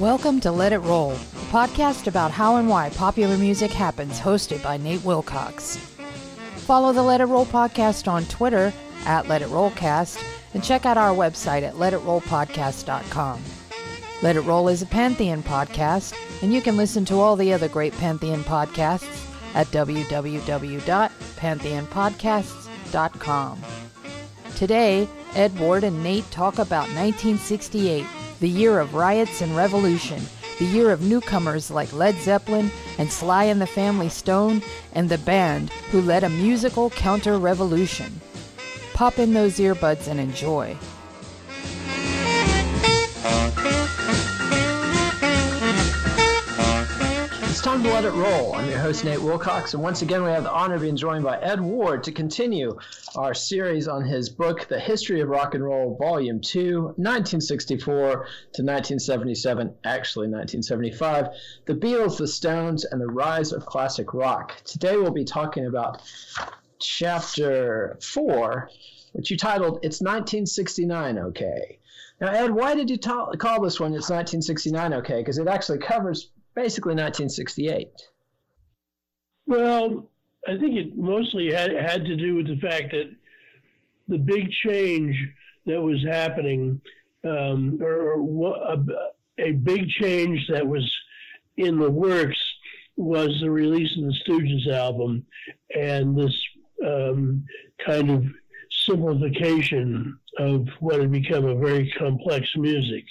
Welcome to Let It Roll, a podcast about how and why popular music happens, hosted by Nate Wilcox. Follow the Let It Roll podcast on Twitter at Let It Rollcast and check out our website at letitrollpodcast.com. Let It Roll is a Pantheon podcast, and you can listen to all the other great Pantheon podcasts at www.pantheonpodcasts.com. Today, Ed Ward and Nate talk about 1968, the year of riots and revolution, the year of newcomers like Led Zeppelin and Sly and the Family Stone, and the band who led a musical counter-revolution. Pop in those earbuds and enjoy. It's time to let it roll. I'm your host, Nate Wilcox, and once again we have the honor of being joined by Ed Ward to continue our series on his book, The History of Rock and Roll, Volume 2, 1964 to 1977, actually 1975, The Beatles, The Stones, and the Rise of Classic Rock. Today we'll be talking about Chapter 4, which you titled, It's 1969, Okay. Now, Ed, why did you call this one It's 1969, Okay? Because it actually covers basically 1968. Well, I think it mostly had to do with the fact that the big change that was happening, a big change that was in the works, was the release of the Stooges album and this kind of simplification of what had become a very complex music.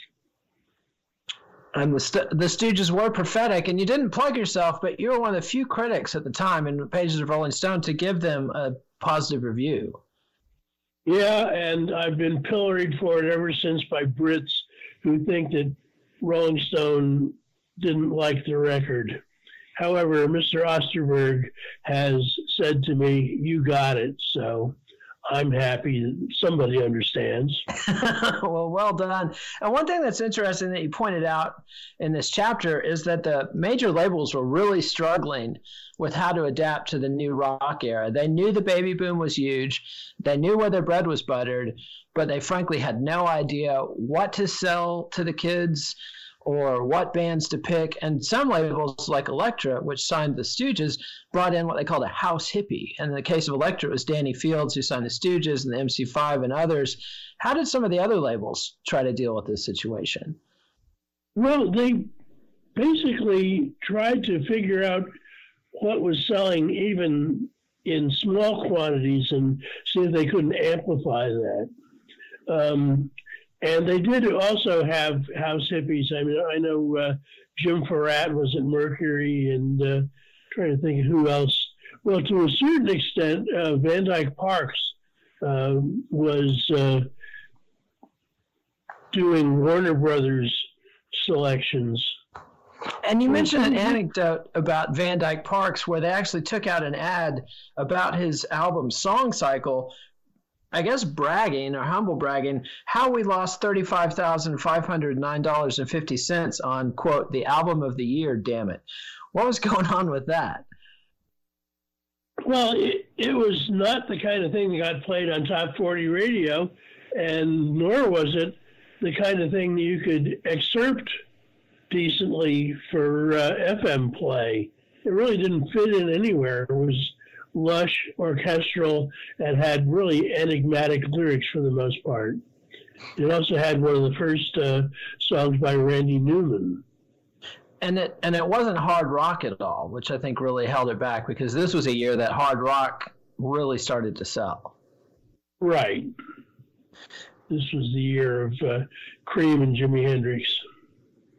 And the Stooges were prophetic, and you didn't plug yourself, but you were one of the few critics at the time in the pages of Rolling Stone to give them a positive review. Yeah, and I've been pilloried for it ever since by Brits who think that Rolling Stone didn't like the record. However, Mr. Osterberg has said to me, you got it, so I'm happy that somebody understands. well done. And one thing that's interesting that you pointed out in this chapter is that the major labels were really struggling with how to adapt to the new rock era. They knew the baby boom was huge. They knew where their bread was buttered, but they frankly had no idea what to sell to the kids or what bands to pick. And some labels, like Elektra, which signed the Stooges, brought in what they called a house hippie. And in the case of Elektra, it was Danny Fields who signed the Stooges and the MC5 and others. How did some of the other labels try to deal with this situation? Well, they basically tried to figure out what was selling even in small quantities and see if they couldn't amplify that. And they did also have house hippies. I mean, I know Jim Ferrat was at Mercury, and trying to think of who else. Well, to a certain extent, Van Dyke Parks was doing Warner Brothers selections. And you mentioned an anecdote about Van Dyke Parks where they actually took out an ad about his album Song Cycle, I guess bragging or humble bragging, how we lost $35,509.50 on, quote, the album of the year, damn it. What was going on with that? Well, it was not the kind of thing that got played on Top 40 radio, and nor was it the kind of thing that you could excerpt decently for FM play. It really didn't fit in anywhere. It was lush, orchestral, and had really enigmatic lyrics for the most part. It also had one of the first songs by Randy Newman. And it wasn't hard rock at all, which I think really held it back, because this was a year that hard rock really started to sell. Right. This was the year of Cream and Jimi Hendrix.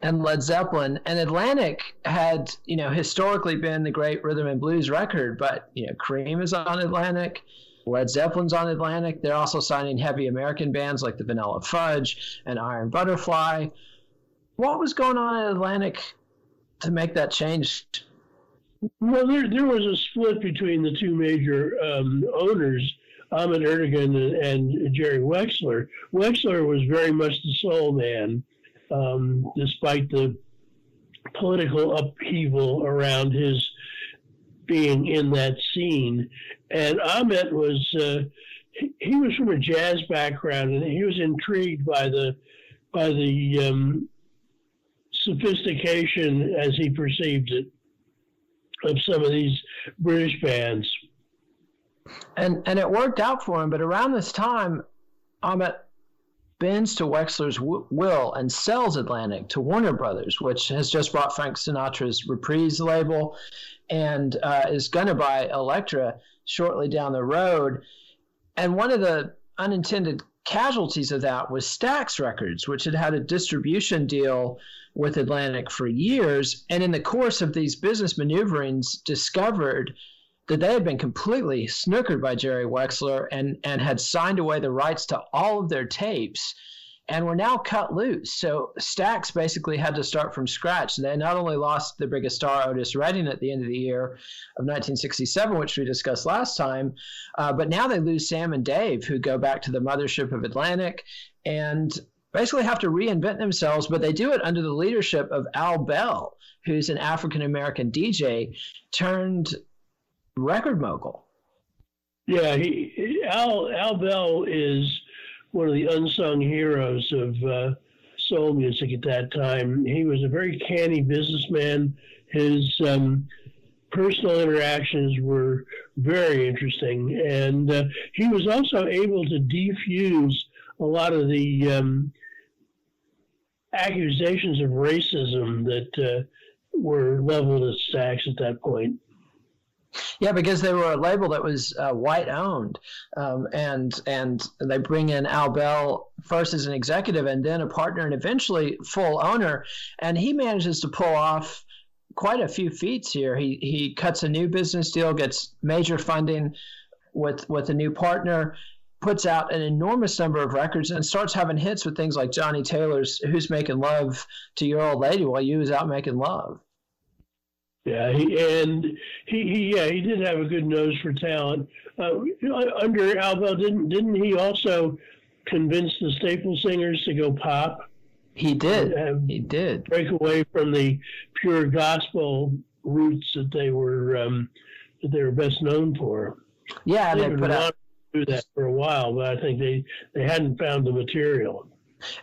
And Led Zeppelin. And Atlantic had, you know, historically been the great rhythm and blues record, but, you know, Cream is on Atlantic. Led Zeppelin's on Atlantic. They're also signing heavy American bands like the Vanilla Fudge and Iron Butterfly. What was going on at Atlantic to make that change? Well, there was a split between the two major owners, Ahmet Ertegun and Jerry Wexler. Wexler was very much the soul man, despite the political upheaval around his being in that scene. And Ahmet was, he was from a jazz background, and he was intrigued by the sophistication, as he perceived it, of some of these British bands. And it worked out for him, but around this time, Ahmet bends to Wexler's will and sells Atlantic to Warner Brothers, which has just bought Frank Sinatra's Reprise label and is going to buy Elektra shortly down the road. And one of the unintended casualties of that was Stax Records, which had had a distribution deal with Atlantic for years, and in the course of these business maneuverings discovered that they had been completely snookered by Jerry Wexler and had signed away the rights to all of their tapes and were now cut loose. So Stax basically had to start from scratch. They not only lost their biggest star, Otis Redding, at the end of the year of 1967, which we discussed last time, but now they lose Sam and Dave, who go back to the mothership of Atlantic and basically have to reinvent themselves, but they do it under the leadership of Al Bell, who's an African-American DJ turned record mogul. Yeah, Al Bell is one of the unsung heroes of soul music at that time. He was a very canny businessman. His personal interactions were very interesting. And he was also able to defuse a lot of the accusations of racism that were leveled at Stax at that point. Yeah, because they were a label that was white-owned, and they bring in Al Bell first as an executive and then a partner and eventually full owner, and he manages to pull off quite a few feats here. He cuts a new business deal, gets major funding with a new partner, puts out an enormous number of records, and starts having hits with things like Johnny Taylor's Who's Making Love to Your Old Lady While You Was Out Making Love. Yeah, he did have a good nose for talent. Under Al Bell, didn't he also convince the Staple Singers to go pop? He did. He did break away from the pure gospel roots that they were best known for. Yeah, they put out to do that for a while, but I think they hadn't found the material.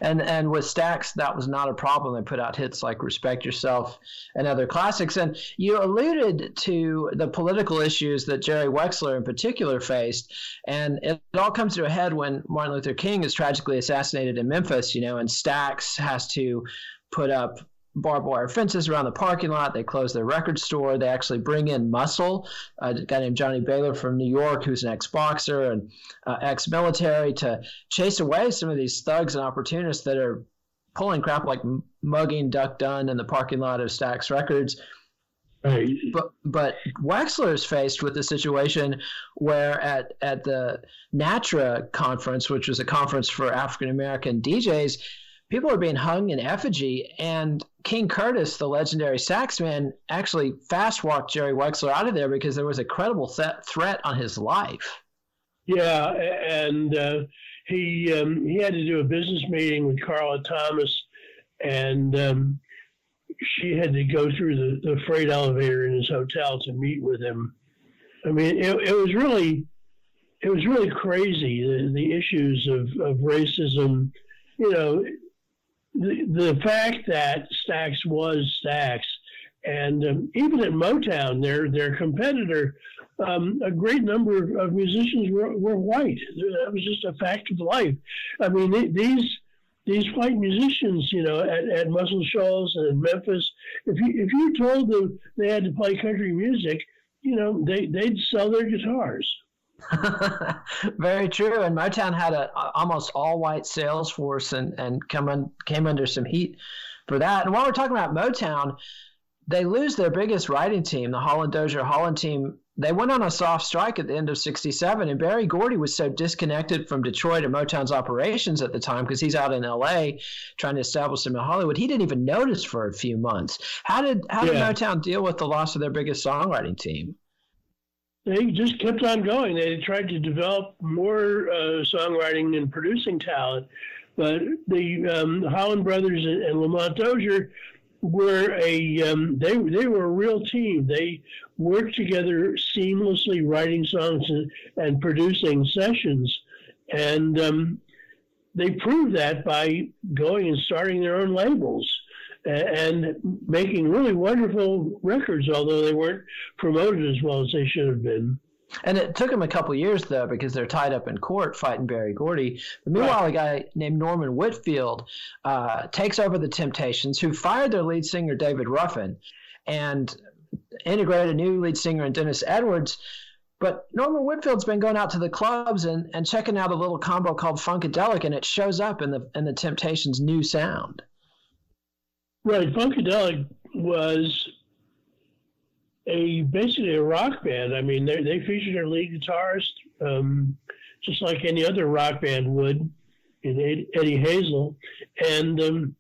And with Stax, that was not a problem. They put out hits like Respect Yourself and other classics. And you alluded to the political issues that Jerry Wexler in particular faced. And it all comes to a head when Martin Luther King is tragically assassinated in Memphis, you know, and Stax has to put up barbed wire fences around the parking lot. They close their record store. They actually bring in Muscle, a guy named Johnny Baylor from New York, who's an ex-boxer and ex-military, to chase away some of these thugs and opportunists that are pulling crap like mugging Duck Dunn in the parking lot of Stax Records. Right. But Wexler is faced with a situation where at the NATRA conference, which was a conference for African-American DJs, people are being hung in effigy, and King Curtis, the legendary saxman, actually fast-walked Jerry Wexler out of there because there was a credible threat on his life. Yeah, and he had to do a business meeting with Carla Thomas, and she had to go through the freight elevator in his hotel to meet with him. I mean, it was really crazy, the issues of racism. You know, the fact that Stax was Stax And even at Motown, their competitor, a great number of musicians were white. That was just a fact of life. I mean, these white musicians, you know, at Muscle Shoals and at Memphis, if you told them they had to play country music, you know, they'd sell their guitars. Very true. And Motown had an almost all-white sales force and came under some heat for that. And while we're talking about Motown, they lose their biggest writing team, the Holland-Dozier-Holland team. They went on a soft strike at the end of 67, and Barry Gordy was so disconnected from Detroit and Motown's operations at the time because he's out in L.A. trying to establish him in Hollywood. He didn't even notice for a few months. How did Motown deal with the loss of their biggest songwriting team? They just kept on going. They tried to develop more songwriting and producing talent, but the Holland brothers and Lamont Dozier were they were a real team. They worked together seamlessly, writing songs and producing sessions, and they proved that by going and starting their own labels and making really wonderful records, although they weren't promoted as well as they should have been. And it took them a couple of years, though, because they're tied up in court fighting Barry Gordy. But meanwhile, right. A guy named Norman Whitfield takes over the Temptations, who fired their lead singer, David Ruffin, and integrated a new lead singer in Dennis Edwards. But Norman Whitfield's been going out to the clubs and checking out a little combo called Funkadelic, and it shows up in the Temptations' new sound. Right. Funkadelic was basically a rock band. I mean, they featured their lead guitarist just like any other rock band would, in Eddie Hazel, and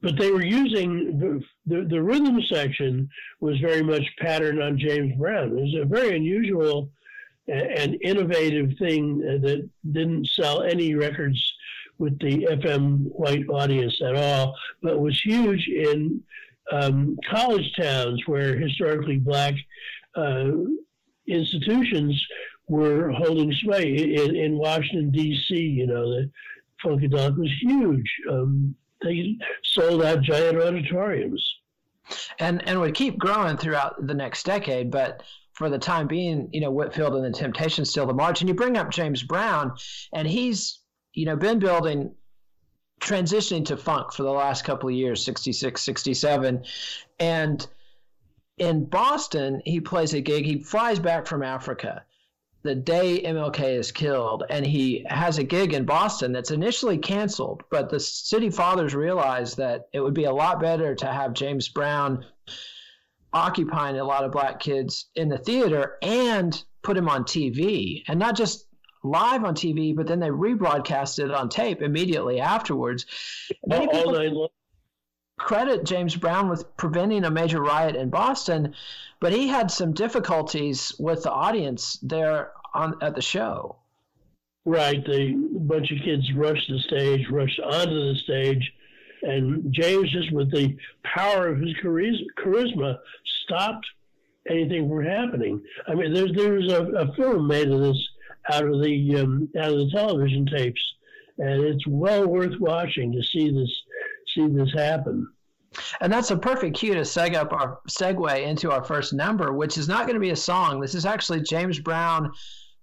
but they were using the rhythm section was very much patterned on James Brown. It was a very unusual and innovative thing that didn't sell any records with the FM white audience at all, but was huge in college towns where historically black institutions were holding sway. In Washington, D.C., you know, the Funkadelic was huge. They sold out giant auditoriums. And would keep growing throughout the next decade, but for the time being, you know, Whitfield and the Temptations still the march. And you bring up James Brown, and he's, you know, been building, transitioning to funk for the last couple of years, 66, 67. And in Boston, he plays a gig. He flies back from Africa the day MLK is killed, and he has a gig in Boston that's initially canceled. But the city fathers realized that it would be a lot better to have James Brown occupying a lot of black kids in the theater and put him on TV, and not just live on TV, but then they rebroadcast it on tape immediately afterwards. Many people credit James Brown with preventing a major riot in Boston, but he had some difficulties with the audience there at the show. Right. A bunch of kids rushed onto the stage, and James, just with the power of his charisma, stopped anything from happening. I mean, there was a film made of this out of the television tapes, and it's well worth watching to see this happen. And that's a perfect cue to segue into our first number, which is not going to be a song. This is actually James Brown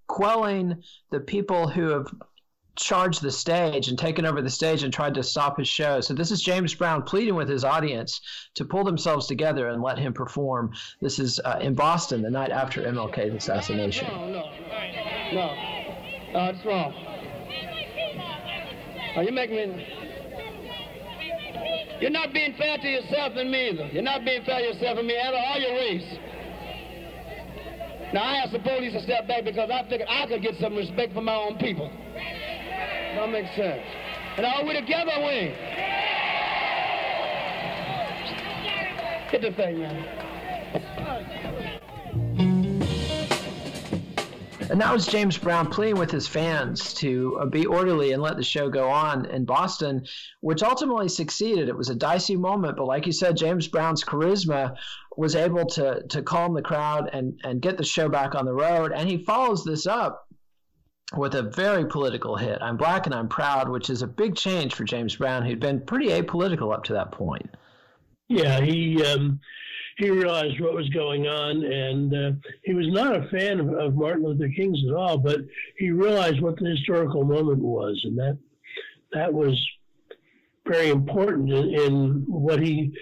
quelling the people who have charged the stage and taken over the stage and tried to stop his show. So this is James Brown pleading with his audience to pull themselves together and let him perform. This is in Boston the night after MLK's assassination. No, it's wrong. Oh, you're making me... You're not being fair to yourself and me either. You're not being fair to yourself and me at all your ways. Now, I asked the police to step back because I figured I could get some respect from my own people. That makes sense. And all we together win. Hit the thing, man. And that was James Brown pleading with his fans to be orderly and let the show go on in Boston, which ultimately succeeded. It was a dicey moment, but like you said, James Brown's charisma was able to calm the crowd and get the show back on the road. And he follows this up with a very political hit, I'm Black and I'm Proud, which is a big change for James Brown, who'd been pretty apolitical up to that point. Yeah, he realized what was going on, and he was not a fan of Martin Luther King's at all, but he realized what the historical moment was, and that was very important in what he,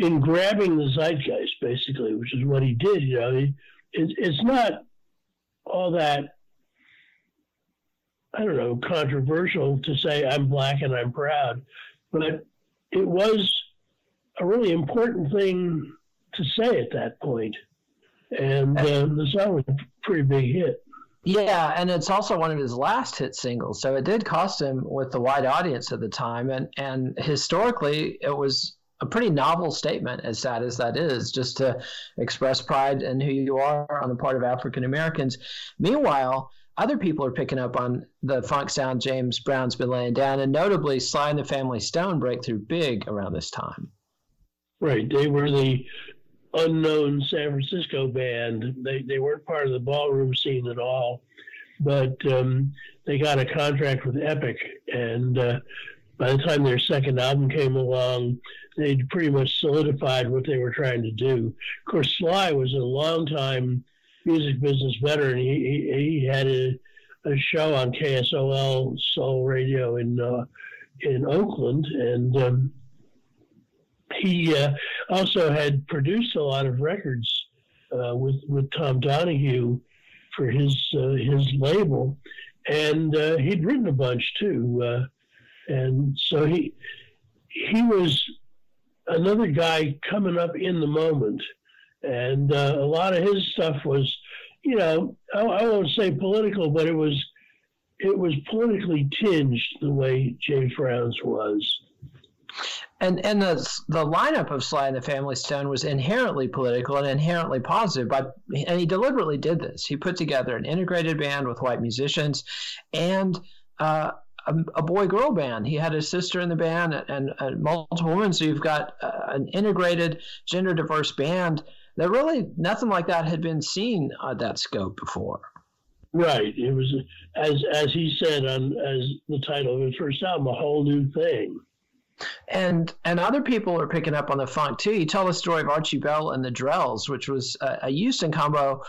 in grabbing the zeitgeist, basically, which is what he did. You know, it's not all that, I don't know, controversial to say I'm black and I'm proud, but it was a really important thing to say at that point. And the song was a pretty big hit. Yeah, and it's also one of his last hit singles. So it did cost him with the wide audience at the time. And historically, it was a pretty novel statement, as sad as that is, just to express pride in who you are on the part of African Americans. Meanwhile, other people are picking up on the funk sound James Brown's been laying down, and notably Sly and the Family Stone break through big around this time. Right. They were the unknown San Francisco band. They weren't part of the ballroom scene at all, but they got a contract with Epic, and by the time their second album came along, they'd pretty much solidified what they were trying to do. Of course, Sly was a long-time music business veteran. He had a show on KSOL Soul Radio in Oakland, and he also had produced a lot of records with Tom Donohue for his label, and he'd written a bunch too, and so he was another guy coming up in the moment. And a lot of his stuff was, you know, I won't say political, but it was politically tinged the way James Brown's was. And the lineup of Sly and the Family Stone was inherently political and inherently positive. And he deliberately did this. He put together an integrated band with white musicians and a boy-girl band. He had his sister in the band and multiple women. So you've got an integrated, gender-diverse band. That really, nothing like that had been seen at that scope before. Right. It was, as he said, as the title of his first album, a whole new thing. And other people are picking up on the funk, too. You tell the story of Archie Bell and the Drells, which was a Houston combo.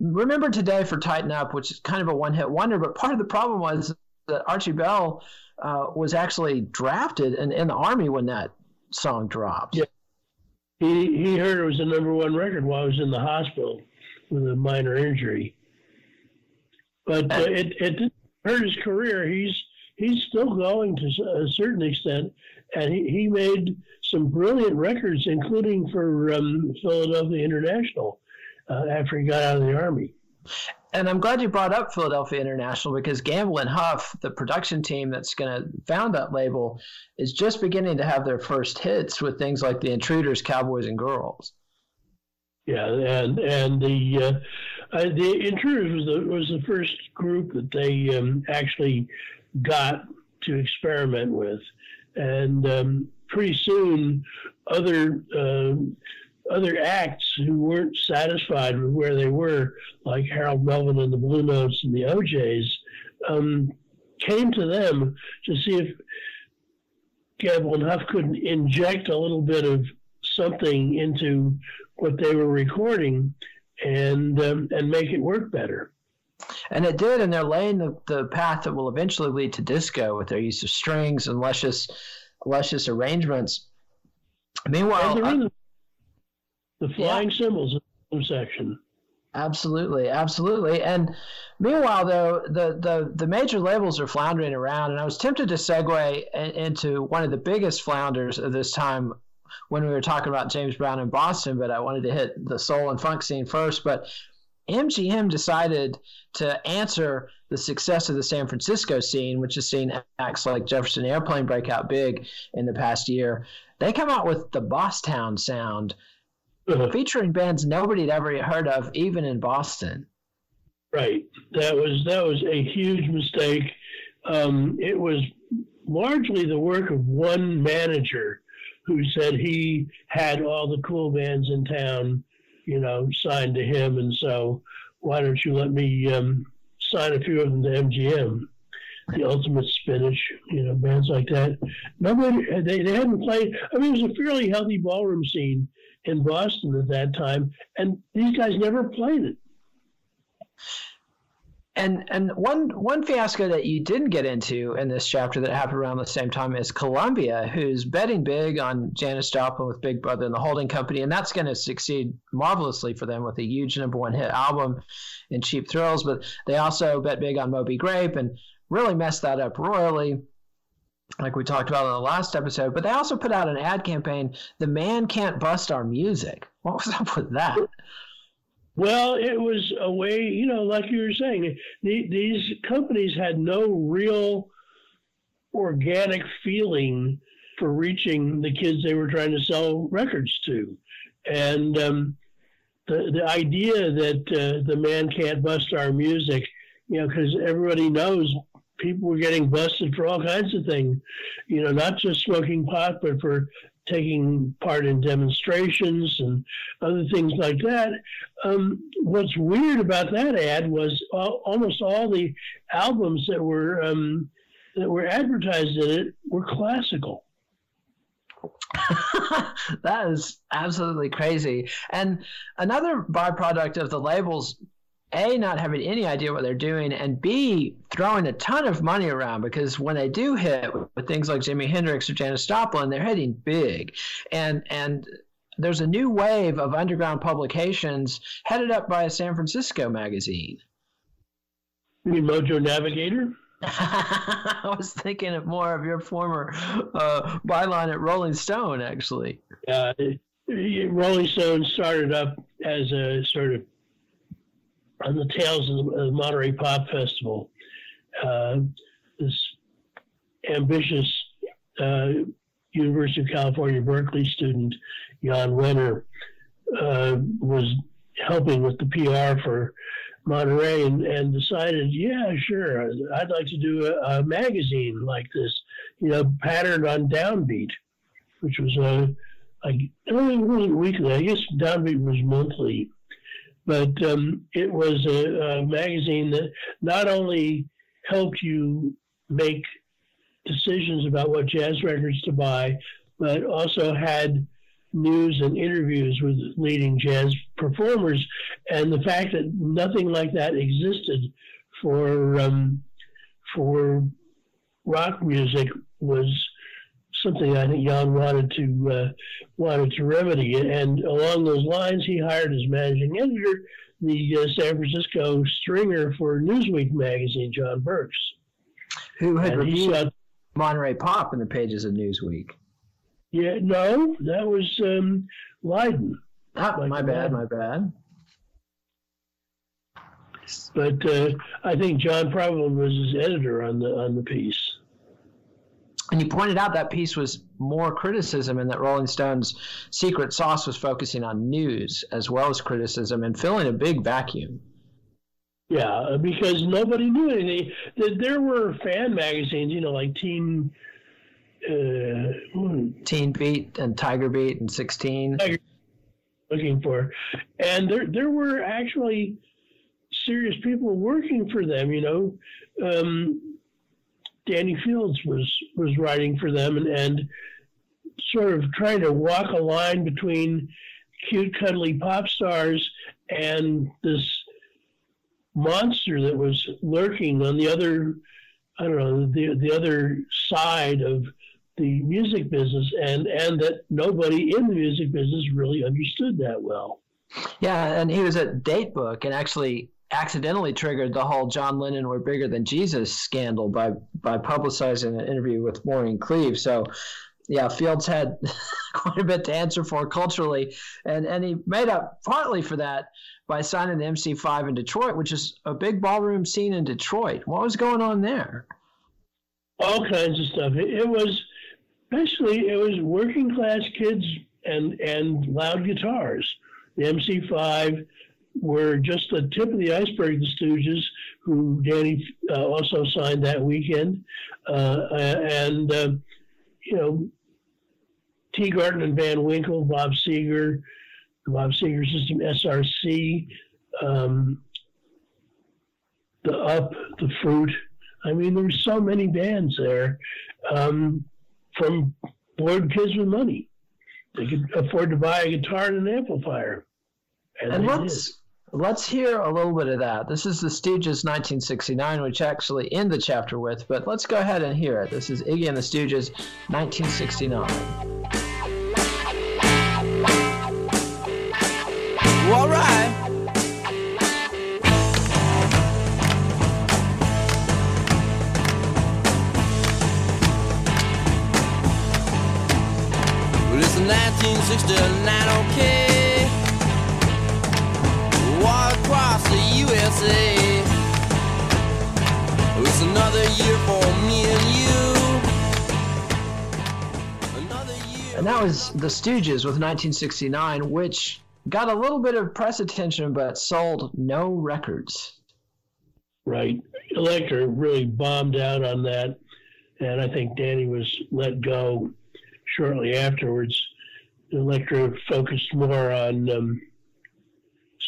Remember today for Tighten Up, which is kind of a one-hit wonder, but part of the problem was that Archie Bell was actually drafted and in the Army when that song dropped. Yeah. He heard it was the number one record while he was in the hospital with a minor injury, but it didn't hurt his career. He's still going to a certain extent, and he made some brilliant records, including for Philadelphia International after he got out of the Army. And I'm glad you brought up Philadelphia International, because Gamble and Huff, the production team that's going to found that label, is just beginning to have their first hits with things like the Intruders, Cowboys and Girls. Yeah, and the Intruders was the first group that they actually got to experiment with, and pretty soon other acts who weren't satisfied with where they were, like Harold Melvin and the Blue Notes and the OJs, came to them to see if Gamble and Huff could inject a little bit of something into what they were recording and make it work better. And it did, and they're laying the path that will eventually lead to disco with their use of strings and luscious arrangements. Meanwhile, the flying cymbals in the section. Absolutely. And meanwhile, though, the major labels are floundering around, and I was tempted to segue into one of the biggest flounders of this time when we were talking about James Brown in Boston, but I wanted to hit the soul and funk scene first. But MGM decided to answer the success of the San Francisco scene, which has seen acts like Jefferson Airplane break out big in the past year. They come out with the Bosstown sound, featuring bands nobody had ever heard of, even in Boston. Right. That was a huge mistake. It was largely the work of one manager who said he had all the cool bands in town, you know, signed to him, and so why don't you let me sign a few of them to MGM? The Ultimate Spinach, you know, bands like that. Nobody, they hadn't played. I mean, it was a fairly healthy ballroom scene in Boston at that time, and these guys never played it. And one fiasco that you didn't get into in this chapter that happened around the same time is Columbia, who's betting big on Janis Joplin with Big Brother and the Holding Company, and that's going to succeed marvelously for them with a huge #1 hit album and Cheap Thrills. But they also bet big on Moby Grape and really messed that up royally, like we talked about in the last episode. But they also put out an ad campaign, "The Man Can't Bust Our Music." What was up with that? Well, it was a way, you know, like you were saying, these companies had no real organic feeling for reaching the kids they were trying to sell records to. And the idea that the man can't bust our music, you know, because everybody knows people were getting busted for all kinds of things, you know, not just smoking pot, but for taking part in demonstrations and other things like that. What's weird about that ad was almost all the albums that were advertised in it were classical. That is absolutely crazy. And another byproduct of the labels, A, not having any idea what they're doing, and B, throwing a ton of money around, because when they do hit with things like Jimi Hendrix or Janis Joplin, they're hitting big. And there's a new wave of underground publications headed up by a San Francisco magazine. You mean Mojo Navigator? I was thinking of more of your former byline at Rolling Stone, actually. Rolling Stone started up as a sort of on the tails of the Monterey Pop Festival, this ambitious University of California, Berkeley student, Jan Wenner, was helping with the PR for Monterey and decided, yeah, sure, I'd like to do a magazine like this, you know, patterned on Downbeat, which was, weekly. I guess Downbeat was monthly. But it was a magazine that not only helped you make decisions about what jazz records to buy, but also had news and interviews with leading jazz performers. And the fact that nothing like that existed for rock music was something I think Jan wanted to remedy. And along those lines, he hired his managing editor, the San Francisco stringer for Newsweek magazine, John Birx, who had reviewed Monterey Pop in the pages of Newsweek. Yeah, no, that was Leiden. Oh, like my bad. But I think John probably was his editor on the piece. And you pointed out that piece was more criticism, and that Rolling Stone's secret sauce was focusing on news as well as criticism and filling a big vacuum. Yeah, because nobody knew anything. There were fan magazines, you know, like Teen Beat and Tiger Beat and 16. Looking for. And there were actually serious people working for them, you know. Danny Fields was writing for them and sort of trying to walk a line between cute, cuddly pop stars and this monster that was lurking on the other, I don't know, the other side of the music business, and that nobody in the music business really understood that well. Yeah, and he was at Datebook and actually accidentally triggered the whole John Lennon were bigger than Jesus scandal by publicizing an interview with Maureen Cleave. So, yeah, Fields had quite a bit to answer for culturally, and he made up partly for that by signing the MC5 in Detroit, which is a big ballroom scene in Detroit. What was going on there? All kinds of stuff. It was working class kids and loud guitars. The MC5 were just the tip of the iceberg, the Stooges, who Danny also signed that weekend. You know, Teagarden and Van Winkle, Bob Seger, the Bob Seger System, SRC, The Up, The Fruit. I mean, there were so many bands there, from bored kids with money. They could afford to buy a guitar and an amplifier. And let's hear a little bit of that. This is the Stooges 1969, which actually end the chapter with, but let's go ahead and hear it. This is Iggy and the Stooges 1969. All right. Well, it's the 1969, okay. Walk across the USA. It's another year for me and you. Another year. And that was the Stooges with 1969, which got a little bit of press attention but sold no records. Right. Elektra really bombed out on that, and I think Danny was let go shortly afterwards. Elektra focused more on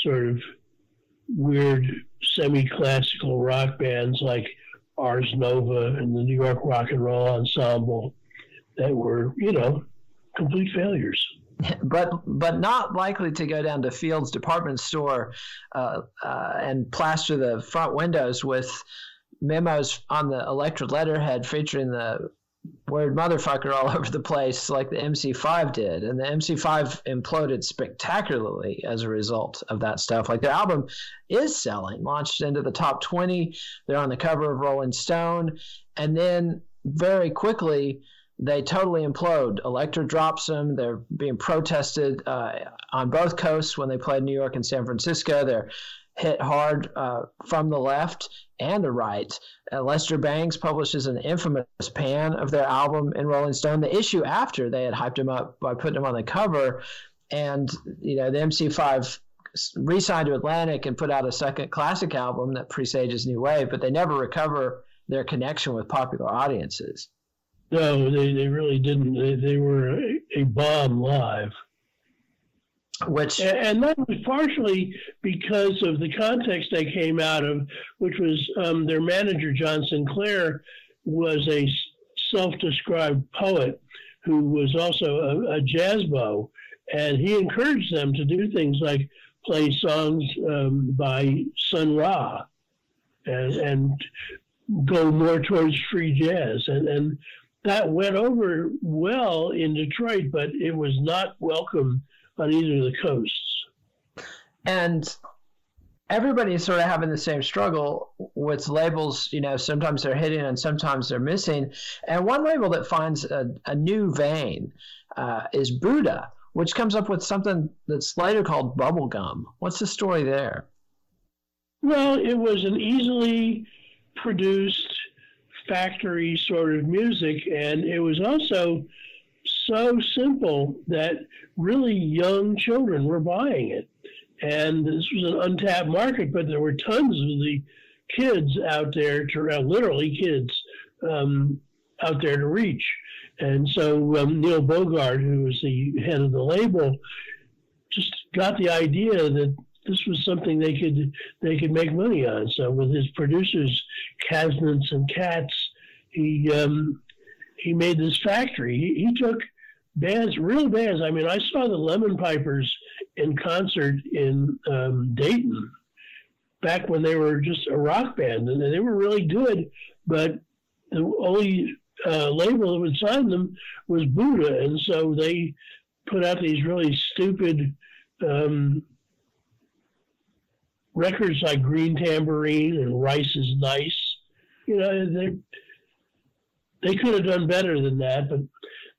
sort of weird semi-classical rock bands like Ars Nova and the New York Rock and Roll Ensemble that were, you know, complete failures. But not likely to go down to Field's department store and plaster the front windows with memos on the Elektra letterhead featuring the word motherfucker all over the place like the MC5 did. And the MC5 imploded spectacularly as a result of that stuff. Like, their album is selling, launched into the top 20. They're on the cover of Rolling Stone. And then very quickly, they totally implode. Elektra drops them. They're being protested on both coasts when they played New York and San Francisco. They're hit hard from the left and the right. Lester Bangs publishes an infamous pan of their album in Rolling Stone, the issue after they had hyped him up by putting him on the cover. And, you know, the MC5 re-signed to Atlantic and put out a second classic album that presages New Wave, but they never recover their connection with popular audiences. No, they really didn't. They were a bomb live. Which, and that was partially because of the context they came out of, which was their manager, John Sinclair, was a self-described poet who was also a jazzbo, and he encouraged them to do things like play songs by Sun Ra and go more towards free jazz. And that went over well in Detroit, but it was not welcome on either of the coasts. And everybody's sort of having the same struggle with labels. You know, sometimes they're hitting and sometimes they're missing. And one label that finds a new vein is Buddha, which comes up with something that's later called bubblegum. What's the story there? Well, it was an easily produced factory sort of music, and it was also so simple that really young children were buying it. And this was an untapped market, but there were tons of the kids out there, literally kids out there to reach. And so Neil Bogart, who was the head of the label, just got the idea that this was something they could make money on. So with his producers, Kasnitz and Katz, he made this factory. He took bands, real bands. I mean, I saw the Lemon Pipers in concert in Dayton back when they were just a rock band, and they were really good, but the only label that would sign them was Buddha. And so they put out these really stupid records like Green Tambourine and Rice is Nice. You know, they could have done better than that, but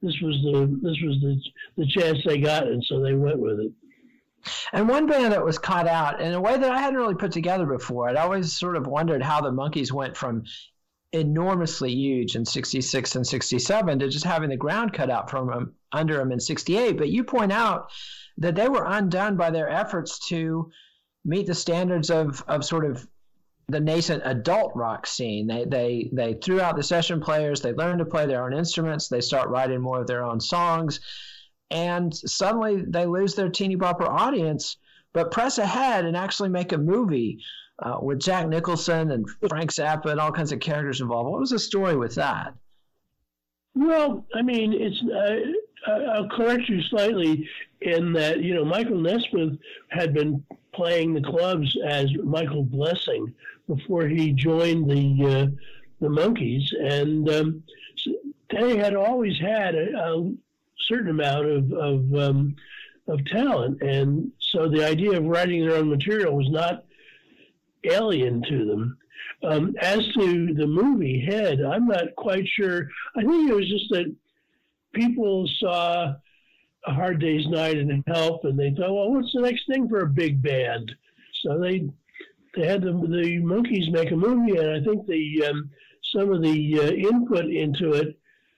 this was the chance they got, and so they went with it. And one band that was caught out in a way that I hadn't really put together before, I'd always sort of wondered how the Monkees went from enormously huge in 66 and 67 to just having the ground cut out from them, under them in 68. But you point out that they were undone by their efforts to meet the standards of sort of the nascent adult rock scene. They threw out the session players. They learned to play their own instruments. They start writing more of their own songs, and suddenly they lose their teeny bopper audience. but press ahead and actually make a movie with Jack Nicholson and Frank Zappa and all kinds of characters involved. What was the story with that? Well, I mean, it's I'll correct you slightly in that, you know, Michael Nesmith had been playing the clubs as Michael Blessing before he joined the Monkees, and they had always had a certain amount of talent, and so the idea of writing their own material was not alien to them. As to the movie Head, I'm not quite sure. I think it was just that people saw A Hard Day's Night and Help, and they thought, well, what's the next thing for a big band? So they had the Monkees make a movie, and I think the some of the input into it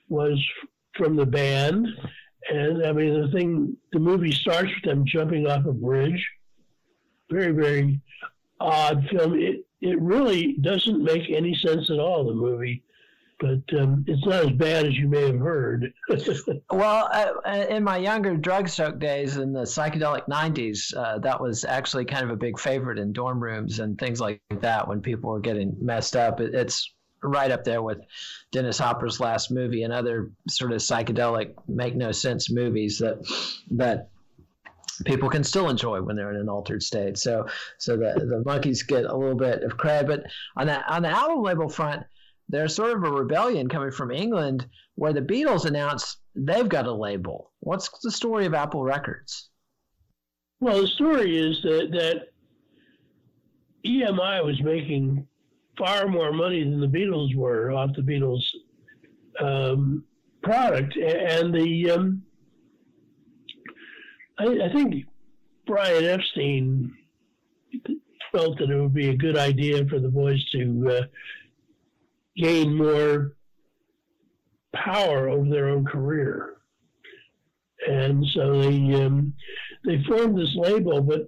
was from the band. And I mean, the movie starts with them jumping off a bridge. Very, very odd film. It really doesn't make any sense at all, the movie, but it's not as bad as you may have heard. Well, in my younger drug-soaked days in the psychedelic 90s, that was actually kind of a big favorite in dorm rooms and things like that when people were getting messed up. It's right up there with Dennis Hopper's last movie and other sort of psychedelic make-no-sense movies that people can still enjoy when they're in an altered state. So the Monkees get a little bit of credit. But on the album label front, there's sort of a rebellion coming from England where the Beatles announced they've got a label. What's the story of Apple Records? Well, the story is that EMI was making far more money than the Beatles were off the Beatles product. And I think Brian Epstein felt that it would be a good idea for the boys to gain more power over their own career. And so they formed this label, but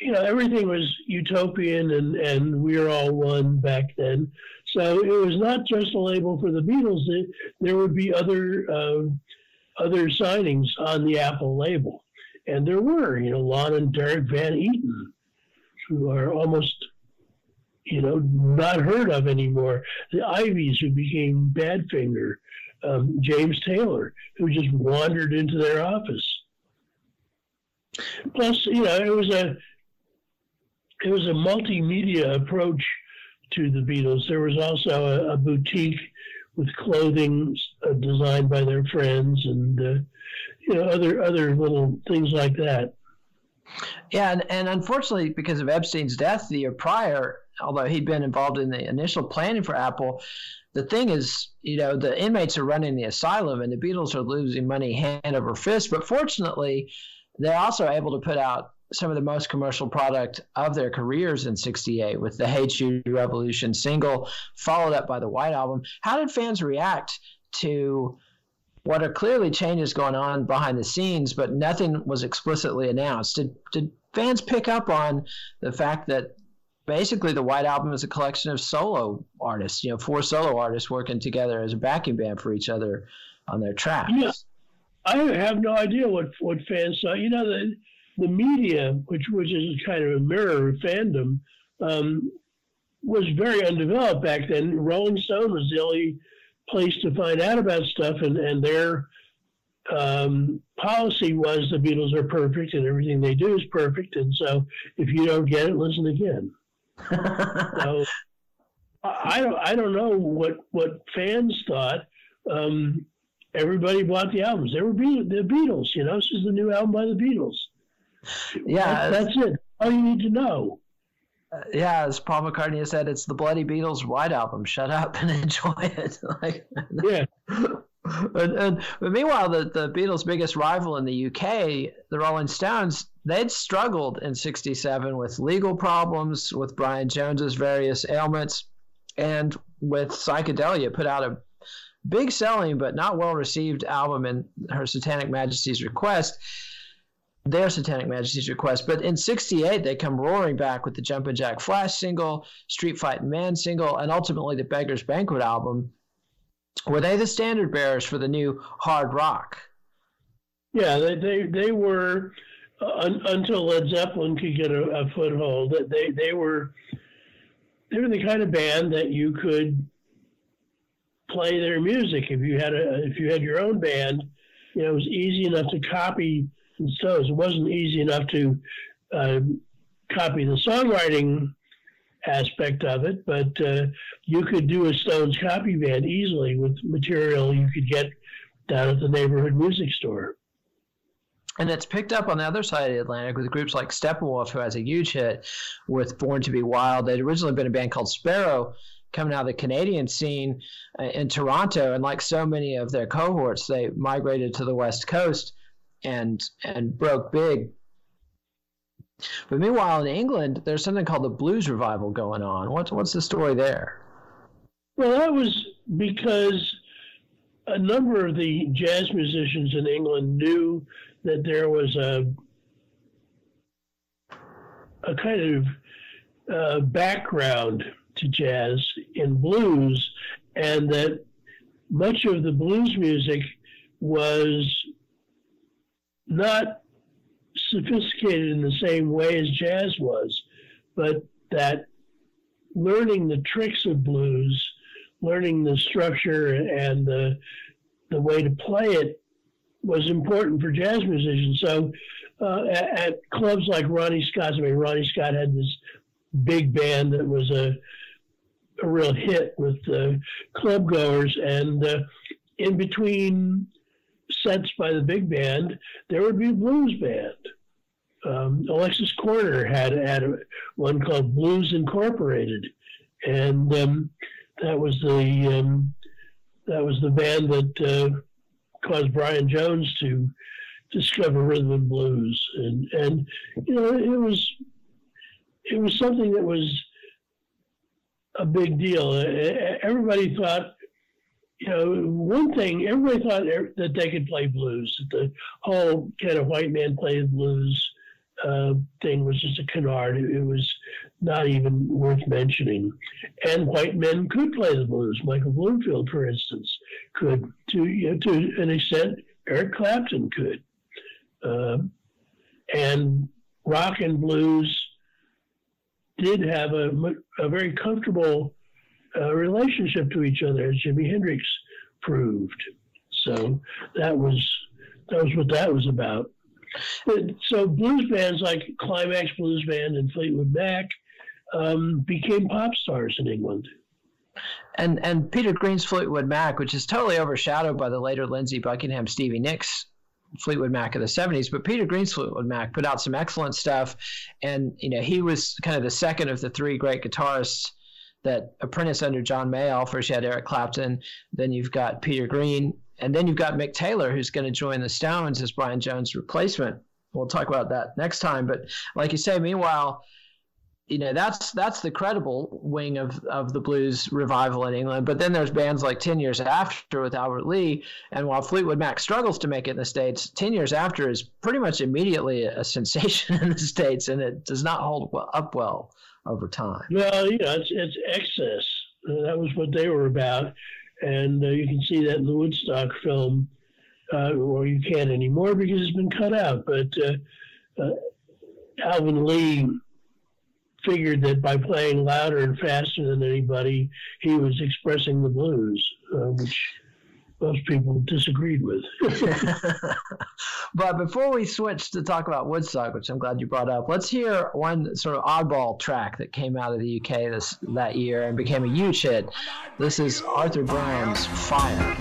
you know, everything was utopian and we're all one back then. So it was not just a label for the Beatles. There would be other signings on the Apple label. And there were, you know, Lon and Derek Van Eaton, who are almost, you know, not heard of anymore. The Ivies, who became Badfinger, James Taylor, who just wandered into their office. Plus, you know, it was a multimedia approach to the Beatles. There was also a boutique with clothing designed by their friends and you know, other little things like that. Yeah, and unfortunately, because of Epstein's death the year prior, although he'd been involved in the initial planning for Apple, the thing is, you know, the inmates are running the asylum and the Beatles are losing money hand over fist. But fortunately, they're also able to put out some of the most commercial product of their careers in '68 with the Hate You Revolution single, followed up by the White Album. How did fans react to what are clearly changes going on behind the scenes, but nothing was explicitly announced? Did fans pick up on the fact that basically the White Album is a collection of solo artists, you know, four solo artists working together as a backing band for each other on their tracks? Yeah. I have no idea what fans saw. You know, the media, which is kind of a mirror of fandom, was very undeveloped back then. Rolling Stone was the only place to find out about stuff, and their policy was the Beatles are perfect and everything they do is perfect, and so if you don't get it, listen again. So I don't know what fans thought. Everybody bought the albums. They were the Beatles, you know. This is the new album by the Beatles. Yeah, that's it. All you need to know. Yeah, as Paul McCartney has said, it's the bloody Beatles' White Album. Shut up and enjoy it. Yeah. But meanwhile, the Beatles' biggest rival in the UK, the Rolling Stones, they'd struggled in '67 with legal problems, with Brian Jones's various ailments, and with psychedelia. Put out a big selling but not well received album in Her Satanic Majesty's Request, their Satanic Majesty's Request. But in '68, they come roaring back with the Jumpin' Jack Flash single, Street Fightin' Man single, and ultimately the Beggar's Banquet album. Were they the standard bearers for the new hard rock? Yeah, they were. until Led Zeppelin could get a foothold. They were the kind of band that you could play their music. If you had your own band, you know, it was easy enough to copy the Stones. It wasn't easy enough to copy the songwriting aspect of it, but you could do a Stones copy band easily with material you could get down at the neighborhood music store. And it's picked up on the other side of the Atlantic with groups like Steppenwolf, who has a huge hit with Born to Be Wild. They'd originally been a band called Sparrow, coming out of the Canadian scene in Toronto, and like so many of their cohorts, they migrated to the West Coast and broke big. But meanwhile, in England, there's something called the blues revival going on. What's the story there? Well, that was because a number of the jazz musicians in England knew that there was a kind of background to jazz and blues, and that much of the blues music was not sophisticated in the same way as jazz was, but that learning the tricks of blues, learning the structure and the way to play it was important for jazz musicians. So at clubs like Ronnie Scott's, I mean, Ronnie Scott had this big band that was a real hit with club goers, and in between sets by the big band, there would be a blues band. Alexis Corner had one called Blues Incorporated, and that was the band that caused Brian Jones to discover rhythm and blues, and you know, it was something that was a big deal. Everybody thought, you know, one thing, everybody thought that they could play blues. The whole kind of white man playing blues thing was just a canard. It was not even worth mentioning. And white men could play the blues. Michael Bloomfield, for instance, could, to an extent. Eric Clapton could. And rock and blues did have a very comfortable relationship to each other, as Jimi Hendrix proved. So that was what that was about. So blues bands like Climax Blues Band and Fleetwood Mac became pop stars in England. And Peter Green's Fleetwood Mac, which is totally overshadowed by the later Lindsey Buckingham, Stevie Nicks Fleetwood Mac of the 70s, but Peter Green's Fleetwood Mac put out some excellent stuff. And, you know, he was kind of the second of the three great guitarists that apprenticed under John Mayall. First you had Eric Clapton, then you've got Peter Green, and then you've got Mick Taylor, who's going to join the Stones as Brian Jones' replacement. We'll talk about that next time. But like you say, meanwhile, you know, that's the credible wing of the blues revival in England. But then there's bands like 10 Years After with Albert Lee. And while Fleetwood Mac struggles to make it in the States, 10 Years After is pretty much immediately a sensation in the States, and it does not hold up well over time. Well, you know, it's excess. That was what they were about. And you can see that in the Woodstock film, or you can't anymore because it's been cut out. But Alvin Lee figured that by playing louder and faster than anybody, he was expressing the blues, which most people disagreed with. But before we switch to talk about Woodstock, which I'm glad you brought up, let's hear one sort of oddball track that came out of the UK that year and became a huge hit. This is Arthur Graham's Fire.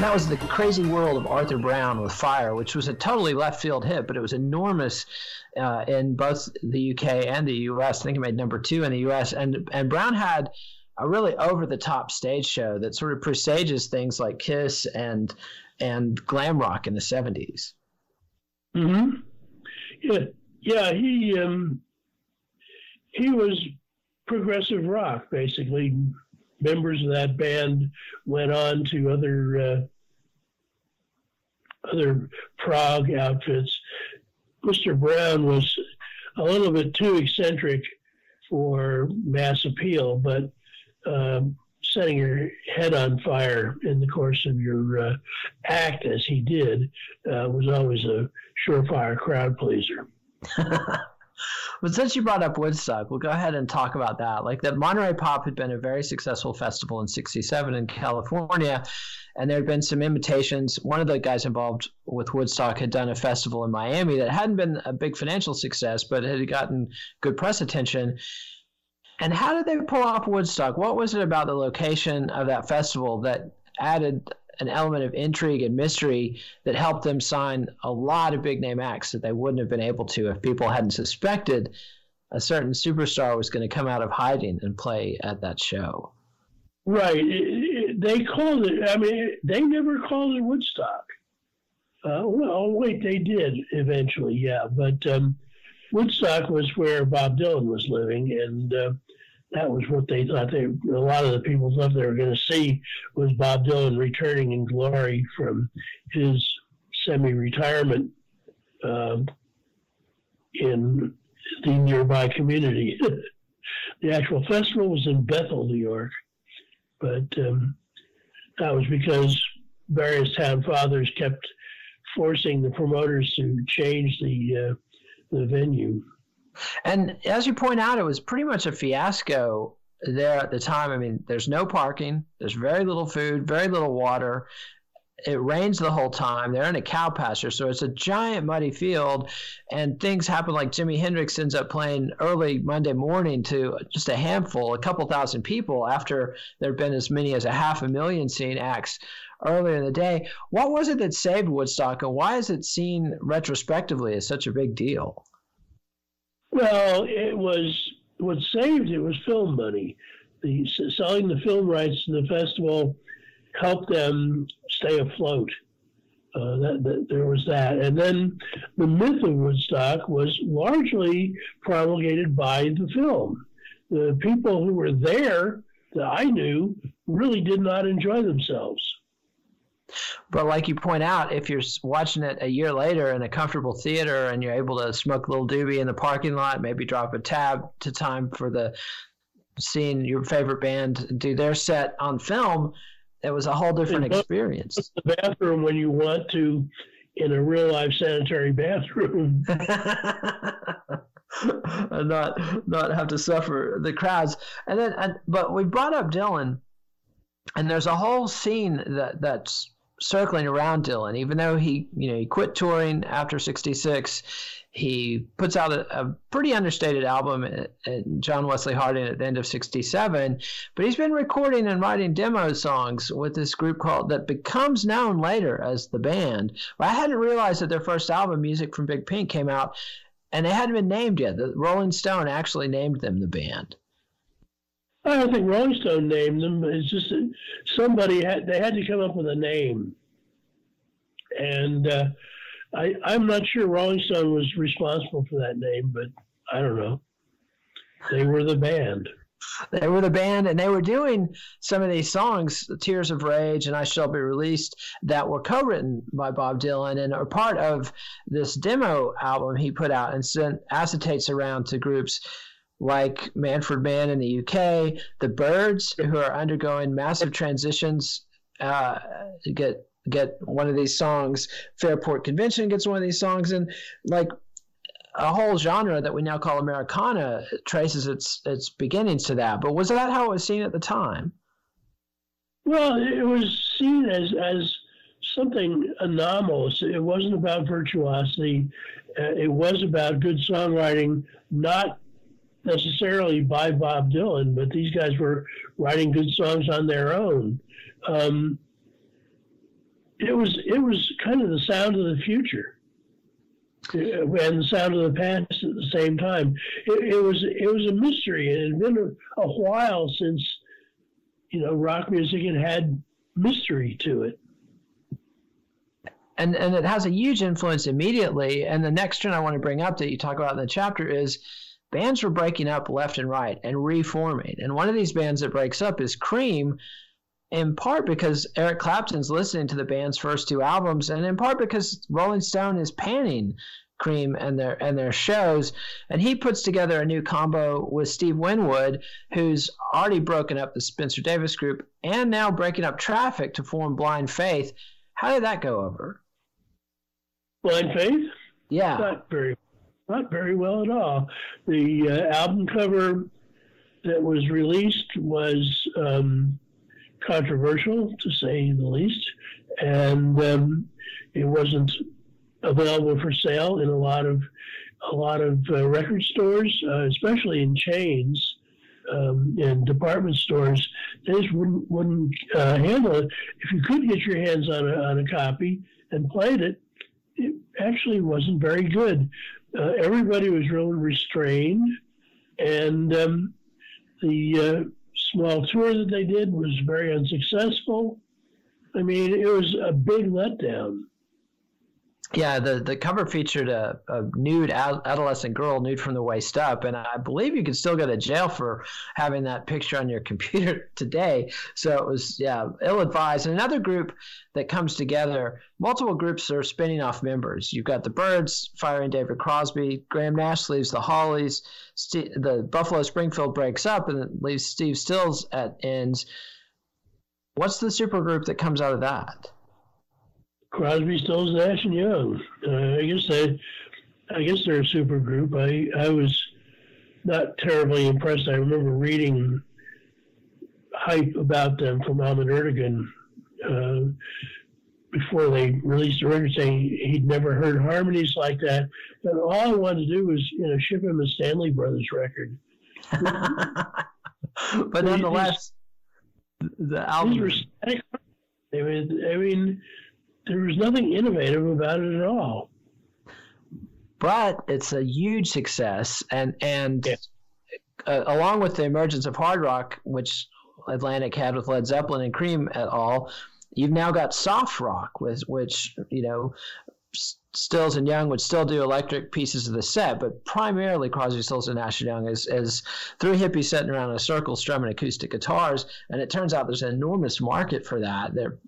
That was The Crazy World of Arthur Brown with Fire, which was a totally left field hit, but it was enormous in both the UK and the US. I think it made number 2 in the US. And Brown had a really over the top stage show that sort of presages things like Kiss and and glam rock in the 70s. Mm-hmm. Yeah, he was progressive rock, basically. Members of that band went on to other prog outfits. Mr. Brown was a little bit too eccentric for mass appeal, but setting your head on fire in the course of your act, as he did, was always a surefire crowd pleaser. But since you brought up Woodstock, we'll go ahead and talk about that. Like, that Monterey Pop had been a very successful festival in 67 in California, and there had been some imitations. One of the guys involved with Woodstock had done a festival in Miami that hadn't been a big financial success, but had gotten good press attention. And how did they pull off Woodstock? What was it about the location of that festival that added an element of intrigue and mystery that helped them sign a lot of big name acts that they wouldn't have been able to if people hadn't suspected a certain superstar was going to come out of hiding and play at that show? Right. They called it, I mean, they never called it Woodstock. They did eventually. Yeah. But Woodstock was where Bob Dylan was living, and that was what they thought. A lot of the people thought they were going to see was Bob Dylan returning in glory from his semi-retirement in the nearby community. The actual festival was in Bethel, New York, but that was because various town fathers kept forcing the promoters to change the venue. And as you point out, it was pretty much a fiasco there at the time. I mean, there's no parking, there's very little food, very little water. It rains the whole time. They're in a cow pasture, so it's a giant muddy field. And things happen, like Jimi Hendrix ends up playing early Monday morning to just a handful, a couple thousand people, after there had been as many as 500,000 seen acts earlier in the day. What was it that saved Woodstock, and why is it seen retrospectively as such a big deal? Well, it was what saved it was film money. Selling the film rights to the festival helped them stay afloat. There was that. And then the myth of Woodstock was largely promulgated by the film. The people who were there that I knew really did not enjoy themselves. But like you point out, if you're watching it a year later in a comfortable theater and you're able to smoke a little doobie in the parking lot, maybe drop a tab to time for seeing your favorite band do their set on film, it was a whole different experience. The bathroom when you want to in a real-life sanitary bathroom. And not have to suffer the crowds. And then, but we brought up Dylan, and there's a whole scene that's circling around Dylan. Even though he quit touring after 66, he puts out a pretty understated album at John Wesley Harding at the end of 67, but he's been recording and writing demo songs with this group that becomes known later as The Band. Well, I hadn't realized that their first album, Music from Big Pink, came out, and they hadn't been named yet. The Rolling Stone actually named them The Band. I don't think Rolling Stone named them. It's just that they had to come up with a name. And I'm not sure Rolling Stone was responsible for that name, but I don't know. They were The Band. They were The Band, and they were doing some of these songs, Tears of Rage and I Shall Be Released, that were co-written by Bob Dylan and are part of this demo album he put out and sent acetates around to groups like Manfred Mann in the UK, the Byrds, who are undergoing massive transitions, get one of these songs. Fairport Convention gets one of these songs, and like a whole genre that we now call Americana traces its beginnings to that. But was that how it was seen at the time? Well, it was seen as something anomalous. It wasn't about virtuosity. It was about good songwriting, not necessarily by Bob Dylan, but these guys were writing good songs on their own. It was kind of the sound of the future and the sound of the past at the same time. It was a mystery. It had been a while since, rock music had mystery to it. And it has a huge influence immediately. And the next trend I want to bring up that you talk about in the chapter is bands were breaking up left and right and reforming. And one of these bands that breaks up is Cream, in part because Eric Clapton's listening to the band's first two albums, and in part because Rolling Stone is panning Cream and their shows, and he puts together a new combo with Steve Winwood, who's already broken up the Spencer Davis Group and now breaking up Traffic to form Blind Faith. How did that go over? Blind Faith? Yeah, not very well at all. The album cover that was released was controversial, to say the least, and it wasn't available for sale in a lot of record stores, especially in chains and department stores. They just wouldn't handle it. If you could get your hands on a copy and played it, it actually wasn't very good. Everybody was really restrained, and the small tour that they did was very unsuccessful. I mean, it was a big letdown. Yeah, the cover featured a nude adolescent girl, nude from the waist up, and I believe you could still go to jail for having that picture on your computer today. So it was, ill-advised. And another group that comes together, multiple groups are spinning off members. You've got the Byrds firing David Crosby, Graham Nash leaves the Hollies, the Buffalo Springfield breaks up and leaves Steve Stills at ends. What's the supergroup that comes out of that? Crosby, Stills, Nash, and Young. I guess they're a super group. I was not terribly impressed. I remember reading hype about them from Alman Erdogan before they released the record, saying he'd never heard harmonies like that. But all I wanted to do was, ship him a Stanley Brothers record. But nonetheless, the album. I mean, there was nothing innovative about it at all. But it's a huge success. And yeah. Along with the emergence of hard rock, which Atlantic had with Led Zeppelin and Cream et al., you've now got soft rock, which Stills and Young would still do electric pieces of the set, but primarily Crosby, Stills, and Nash and Young is three hippies sitting around in a circle strumming acoustic guitars, and it turns out there's an enormous market for that. They're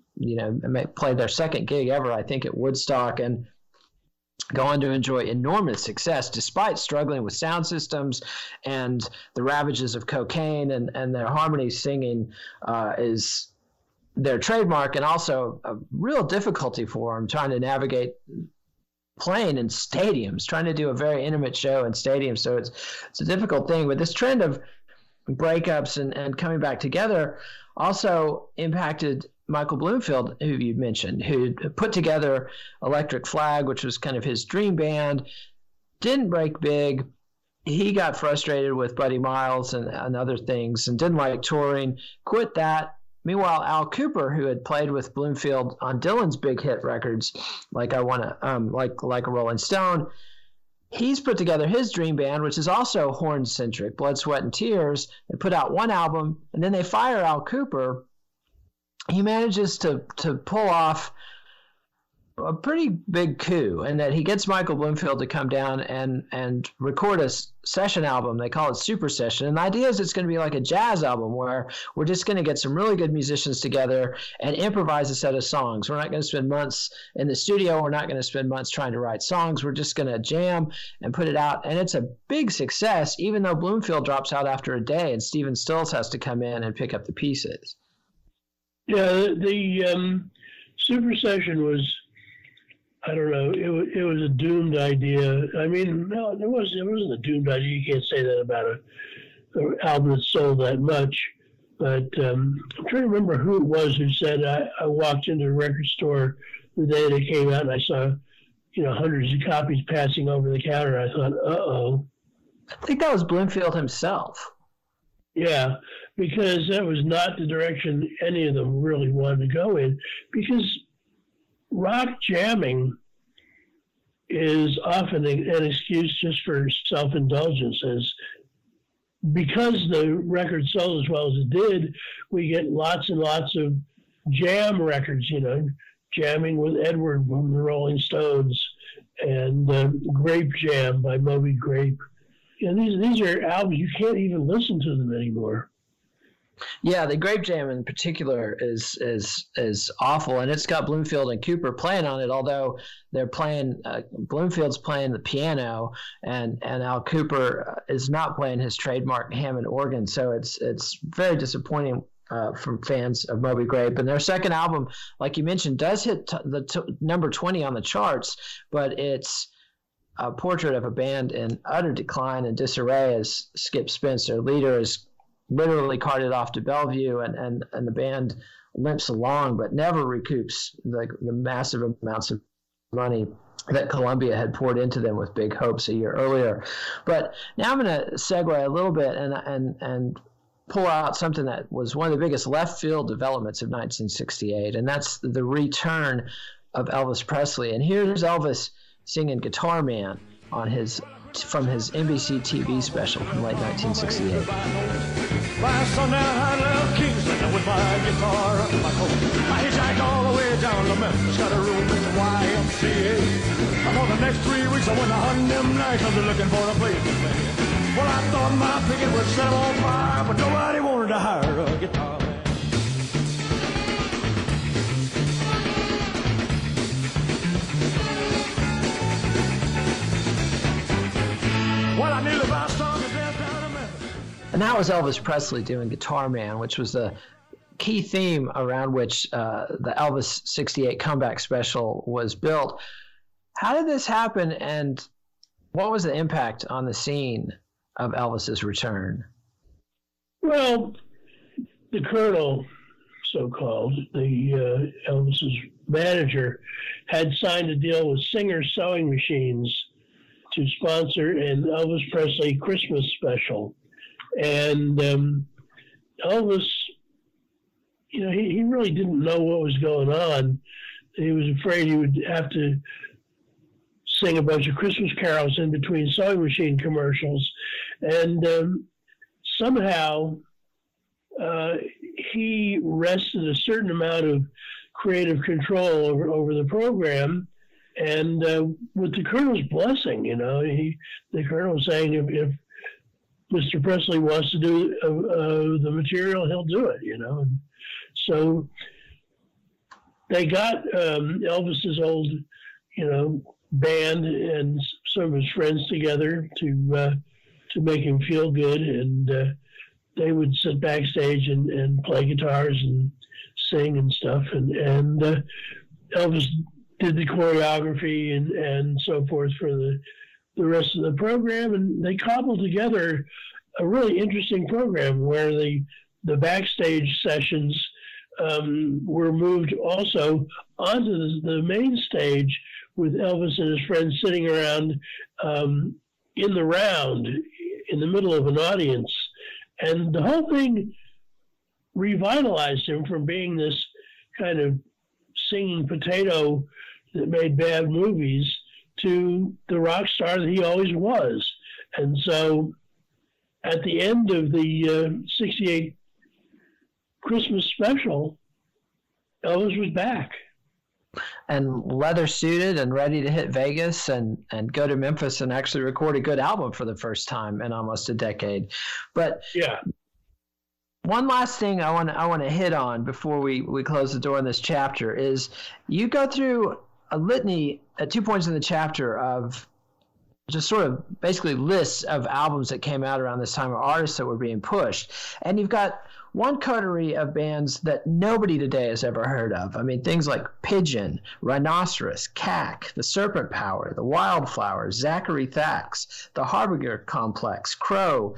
played their second gig ever, I think, at Woodstock, and go on to enjoy enormous success despite struggling with sound systems and the ravages of cocaine, and their harmony singing is their trademark, and also a real difficulty for them trying to navigate playing in stadiums, trying to do a very intimate show in stadiums. So it's a difficult thing. But this trend of breakups and coming back together also impacted Michael Bloomfield, who you mentioned, who put together Electric Flag, which was kind of his dream band, didn't break big. He got frustrated with Buddy Miles and other things and didn't like touring, quit that. Meanwhile, Al Cooper, who had played with Bloomfield on Dylan's big hit records, like a Rolling Stone, he's put together his dream band, which is also horn-centric, Blood, Sweat, and Tears. They put out one album, and then they fire Al Cooper. He manages to pull off a pretty big coup, and that he gets Michael Bloomfield to come down and record a session album. They call it Super Session. And the idea is it's going to be like a jazz album where we're just going to get some really good musicians together and improvise a set of songs. We're not going to spend months in the studio. We're not going to spend months trying to write songs. We're just going to jam and put it out. And it's a big success, even though Bloomfield drops out after a day and Stephen Stills has to come in and pick up the pieces. Yeah, the Super Session was, I don't know, it was a doomed idea. I mean, no, it wasn't a doomed idea. You can't say that about an album that sold that much. But I'm trying to remember who it was who said, I walked into a record store the day that it came out and I saw, hundreds of copies passing over the counter. I thought, uh-oh. I think that was Bloomfield himself. Yeah, because that was not the direction any of them really wanted to go in, because rock jamming is often an excuse just for self-indulgences. Because the record sold as well as it did, we get lots and lots of jam records, jamming with Ed Ward from the Rolling Stones, and Grape Jam by Moby Grape. And these are albums you can't even listen to them anymore. Yeah, the Grape Jam in particular is awful, and it's got Bloomfield and Cooper playing on it. Although they're playing, Bloomfield's playing the piano, and Al Cooper is not playing his trademark Hammond organ. So it's very disappointing from fans of Moby Grape. And their second album, like you mentioned, does hit number 20 on the charts, but it's a portrait of a band in utter decline and disarray as Skip Spence, their leader, is literally carted off to Bellevue, and the band limps along but never recoups the massive amounts of money that Columbia had poured into them with big hopes a year earlier. But now I'm going to segue a little bit and pull out something that was one of the biggest left field developments of 1968, and that's the return of Elvis Presley. And here's Elvis singing Guitar Man from his NBC TV special from late 1968. By sundown I left Kingston with my guitar up my coat. I hitchhiked all the way down to Memphis, got a room at the YMCA. For the next 3 weeks I went 100 them nights, I was looking for a place to play. Well, I thought my picket was set on fire, but nobody wanted to hire a guitar man. Well, I nearly lost all. And that was Elvis Presley doing Guitar Man, which was the key theme around which the Elvis 68 comeback special was built. How did this happen, and what was the impact on the scene of Elvis's return? Well, the Colonel, so-called, the Elvis's manager, had signed a deal with Singer Sewing Machines to sponsor an Elvis Presley Christmas special. And Elvis, he really didn't know what was going on. He was afraid he would have to sing a bunch of Christmas carols in between sewing machine commercials. And somehow he wrested a certain amount of creative control over the program. And with the Colonel's blessing, the Colonel was saying, if Mr. Presley wants to do the material, he'll do it, And so they got Elvis's old, band and some of his friends together to make him feel good, and they would sit backstage and play guitars and sing and stuff, and Elvis did the choreography and so forth for the rest of the program, and they cobbled together a really interesting program where the backstage sessions were moved also onto the main stage with Elvis and his friends sitting around in the round in the middle of an audience. And the whole thing revitalized him from being this kind of singing potato that made bad movies to the rock star that he always was. And so at the end of the 68 Christmas special, Elvis was back. And leather suited and ready to hit Vegas and go to Memphis and actually record a good album for the first time in almost a decade. But yeah. One last thing I want to hit on before we close the door on this chapter is you go through a litany at 2 points in the chapter of just sort of basically lists of albums that came out around this time or artists that were being pushed. And you've got one coterie of bands that nobody today has ever heard of. I mean, things like Pigeon, Rhinoceros, Cack, The Serpent Power, The Wildflowers, Zachary Thax, The Harbinger Complex, Crow.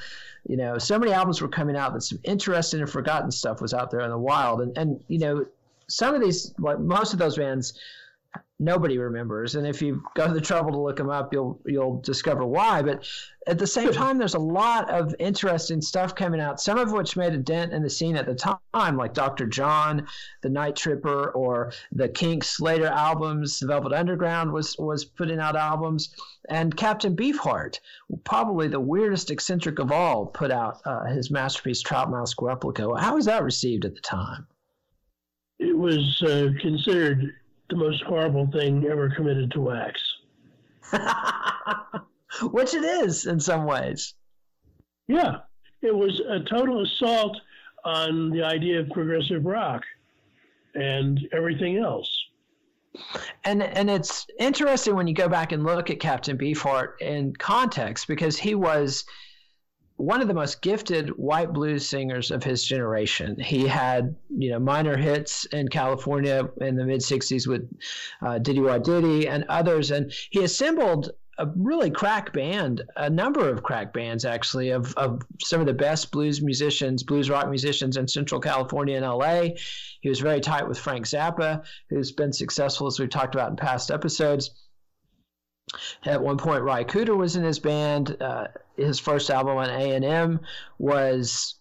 So many albums were coming out that some interesting and forgotten stuff was out there in the wild. And some of these, like most of those bands, nobody remembers, and if you go to the trouble to look them up, you'll discover why. But at the same time, there's a lot of interesting stuff coming out, some of which made a dent in the scene at the time, like Dr. John, The Night Tripper, or the Kinks' later albums. The Velvet Underground was putting out albums, and Captain Beefheart, probably the weirdest eccentric of all, put out his masterpiece Troutmouse Gureplico. How was that received at the time? It was considered the most horrible thing ever committed to wax. Which it is in some ways. Yeah. It was a total assault on the idea of progressive rock and everything else. And it's interesting when you go back and look at Captain Beefheart in context, because he was one of the most gifted white blues singers of his generation. He had, you know, minor hits in California in the mid-'60s with Diddy Wah Diddy and others, and he assembled a really crack band, a number of crack bands actually, of some of the best blues musicians, blues rock musicians in Central California and LA. He was very tight with Frank Zappa, who's been successful, as we've talked about in past episodes. At one point, Ry Cooder was in his band. His first album on A&M was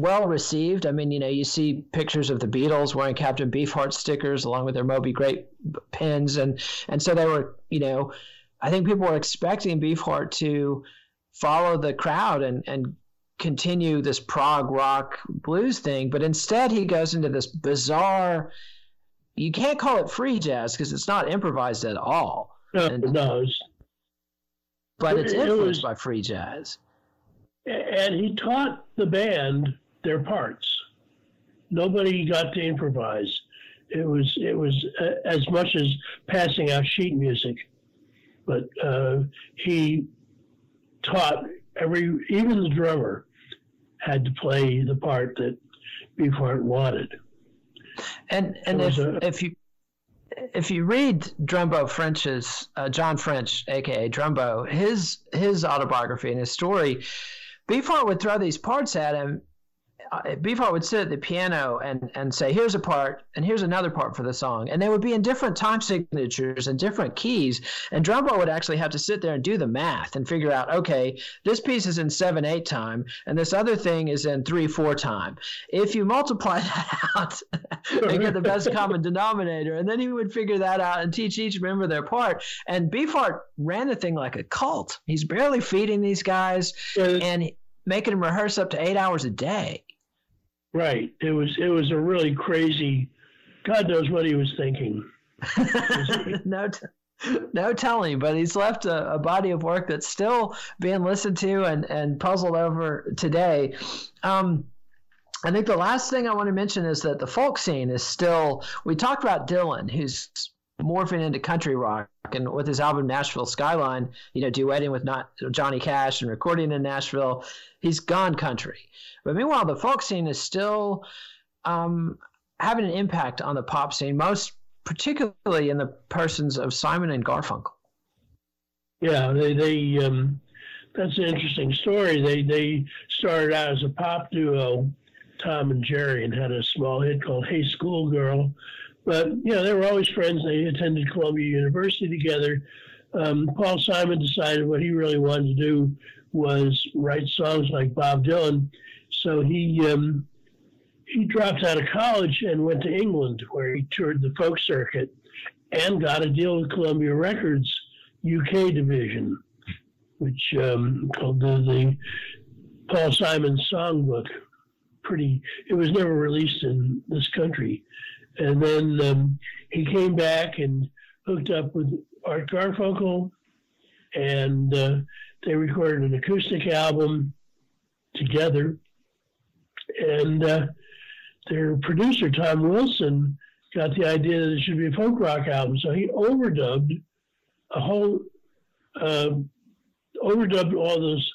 well received. I mean, you know, you see pictures of the Beatles wearing Captain Beefheart stickers along with their Moby Grape pins, and so they were, you know, I think people were expecting Beefheart to follow the crowd and continue this prog rock blues thing, but instead he goes into this bizarre, you can't call it free jazz because it's not improvised at all. No, no. But it's influenced by free jazz. And he taught the band their parts. Nobody got to improvise. It was as much as passing out sheet music. But he taught even the drummer had to play the part that Beefheart wanted. And if you read Drumbo French's John French, aka Drumbo, his autobiography and his story, Beefheart would throw these parts at him. Beefheart would sit at the piano and say, here's a part and here's another part for the song. And they would be in different time signatures and different keys. And Drumbo would actually have to sit there and do the math and figure out, okay, this piece is in 7/8 time and this other thing is in 3/4 time. If you multiply that out, they get the best common denominator. And then he would figure that out and teach each member their part. And Beefheart ran the thing like a cult. He's barely feeding these guys and making them rehearse up to 8 hours a day. Right. It was a really crazy. God knows what he was thinking. No telling. But he's left a body of work that's still being listened to and puzzled over today. I think the last thing I want to mention is that the folk scene is still. We talked about Dylan, who's morphing into country rock, and with his album Nashville Skyline, you know, duetting with Johnny Cash and recording in Nashville, he's gone country. But meanwhile, the folk scene is still having an impact on the pop scene, most particularly in the persons of Simon and Garfunkel. Yeah, they that's an interesting story. They started out as a pop duo, Tom and Jerry, and had a small hit called Hey Schoolgirl. But, you know, they were always friends. They attended Columbia University together. Paul Simon decided what he really wanted to do was write songs like Bob Dylan. So he dropped out of college and went to England, where he toured the folk circuit and got a deal with Columbia Records UK division, which called the Paul Simon Songbook. It was never released in this country. And then he came back and hooked up with Art Garfunkel, and they recorded an acoustic album together. And their producer, Tom Wilson, got the idea that it should be a folk rock album. So he overdubbed all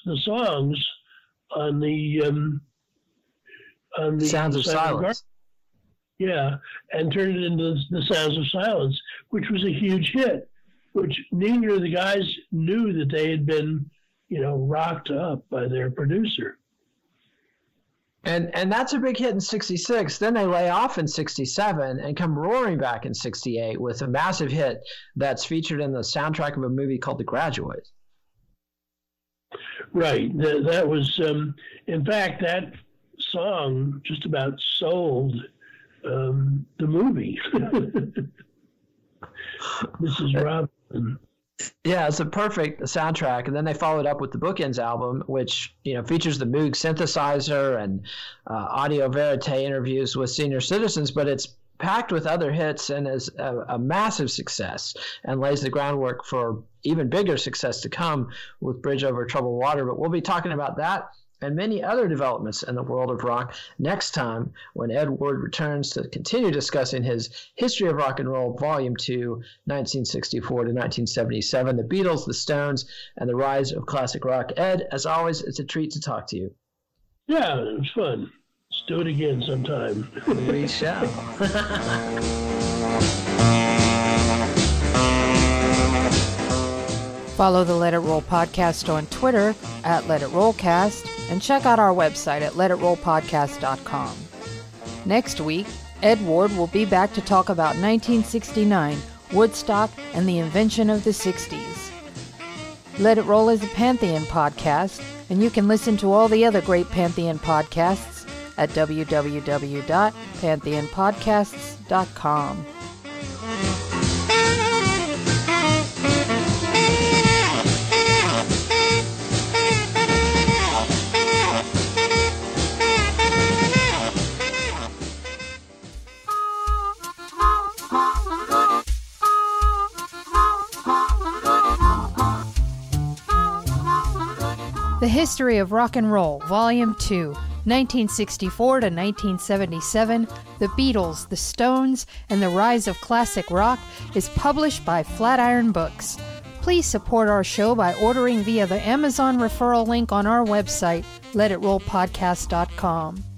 the songs on the Sounds of Silence. Yeah, and turned it into the Sounds of Silence, which was a huge hit, which neither of the guys knew that they had been, you know, rocked up by their producer. And that's a big hit in 66. Then they lay off in 67 and come roaring back in 68 with a massive hit that's featured in the soundtrack of a movie called The Graduate. Right. That was, in fact, that song just about sold the movie. Mrs. Robinson. Yeah, it's a perfect soundtrack. And then they followed up with the Bookends album, which, you know, features the Moog synthesizer and audio verite interviews with senior citizens, but it's packed with other hits and is a massive success and lays the groundwork for even bigger success to come with Bridge Over Troubled Water. But we'll be talking about that and many other developments in the world of rock next time when Ed Ward returns to continue discussing his History of Rock and Roll, Volume 2, 1964 to 1977, the Beatles, the Stones, and the rise of classic rock. Ed, as always, it's a treat to talk to you. Yeah, it was fun. Let's do it again sometime. We shall. Follow the Let It Roll podcast on Twitter at Let It Rollcast and check out our website at letitrollpodcast.com. Next week, Ed Ward will be back to talk about 1969, Woodstock, and the invention of the 60s. Let It Roll is a Pantheon podcast, and you can listen to all the other great Pantheon podcasts at www.pantheonpodcasts.com. The History of Rock and Roll, Volume 2, 1964 to 1977, The Beatles, The Stones, and the Rise of Classic Rock is published by Flatiron Books. Please support our show by ordering via the Amazon referral link on our website, letitrollpodcast.com.